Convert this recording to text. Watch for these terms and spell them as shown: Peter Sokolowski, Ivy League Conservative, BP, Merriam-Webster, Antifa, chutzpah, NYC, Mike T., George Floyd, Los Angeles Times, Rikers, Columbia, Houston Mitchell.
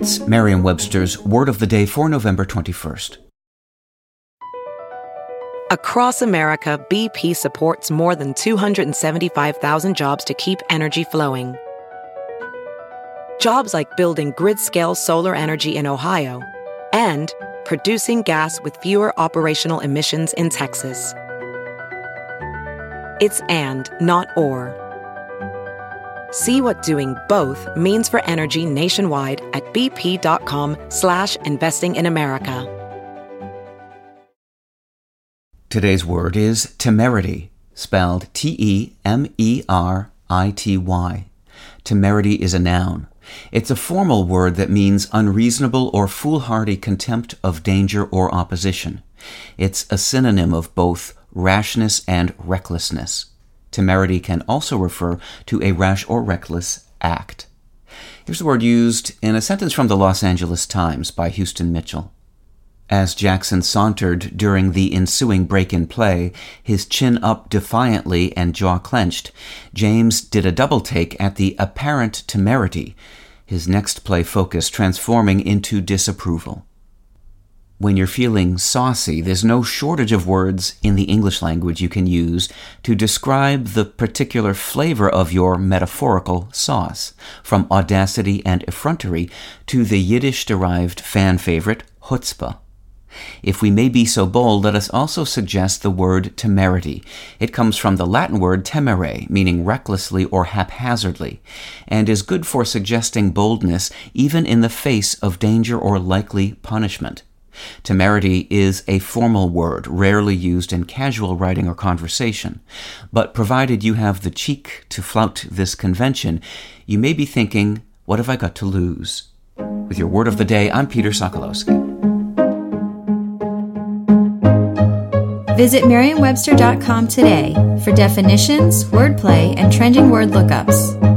It's Merriam-Webster's Word of the Day for November 21st. Across America, BP supports more than 275,000 jobs to keep energy flowing. Jobs like building grid-scale solar energy in Ohio and producing gas with fewer operational emissions in Texas. It's and, not or. See what doing both means for energy nationwide at bp.com/investing in America. Today's word is temerity, spelled T-E-M-E-R-I-T-Y. Temerity is a noun. It's a formal word that means unreasonable or foolhardy contempt of danger or opposition. It's a synonym of both rashness and recklessness. Temerity can also refer to a rash or reckless act. Here's the word used in a sentence from the Los Angeles Times by Houston Mitchell. As Jackson sauntered during the ensuing break in play, his chin up defiantly and jaw clenched, James did a double take at the apparent temerity, his next play focus transforming into disapproval. When you're feeling saucy, there's no shortage of words in the English language you can use to describe the particular flavor of your metaphorical sauce, from audacity and effrontery to the Yiddish-derived fan favorite chutzpah. If we may be so bold, let us also suggest the word temerity. It comes from the Latin word temere, meaning recklessly or haphazardly, and is good for suggesting boldness even in the face of danger or likely punishment. Temerity is a formal word, rarely used in casual writing or conversation. But provided you have the cheek to flout this convention, you may be thinking, what have I got to lose? With your Word of the Day, I'm Peter Sokolowski. Visit Merriam-Webster.com today for definitions, wordplay, and trending word lookups.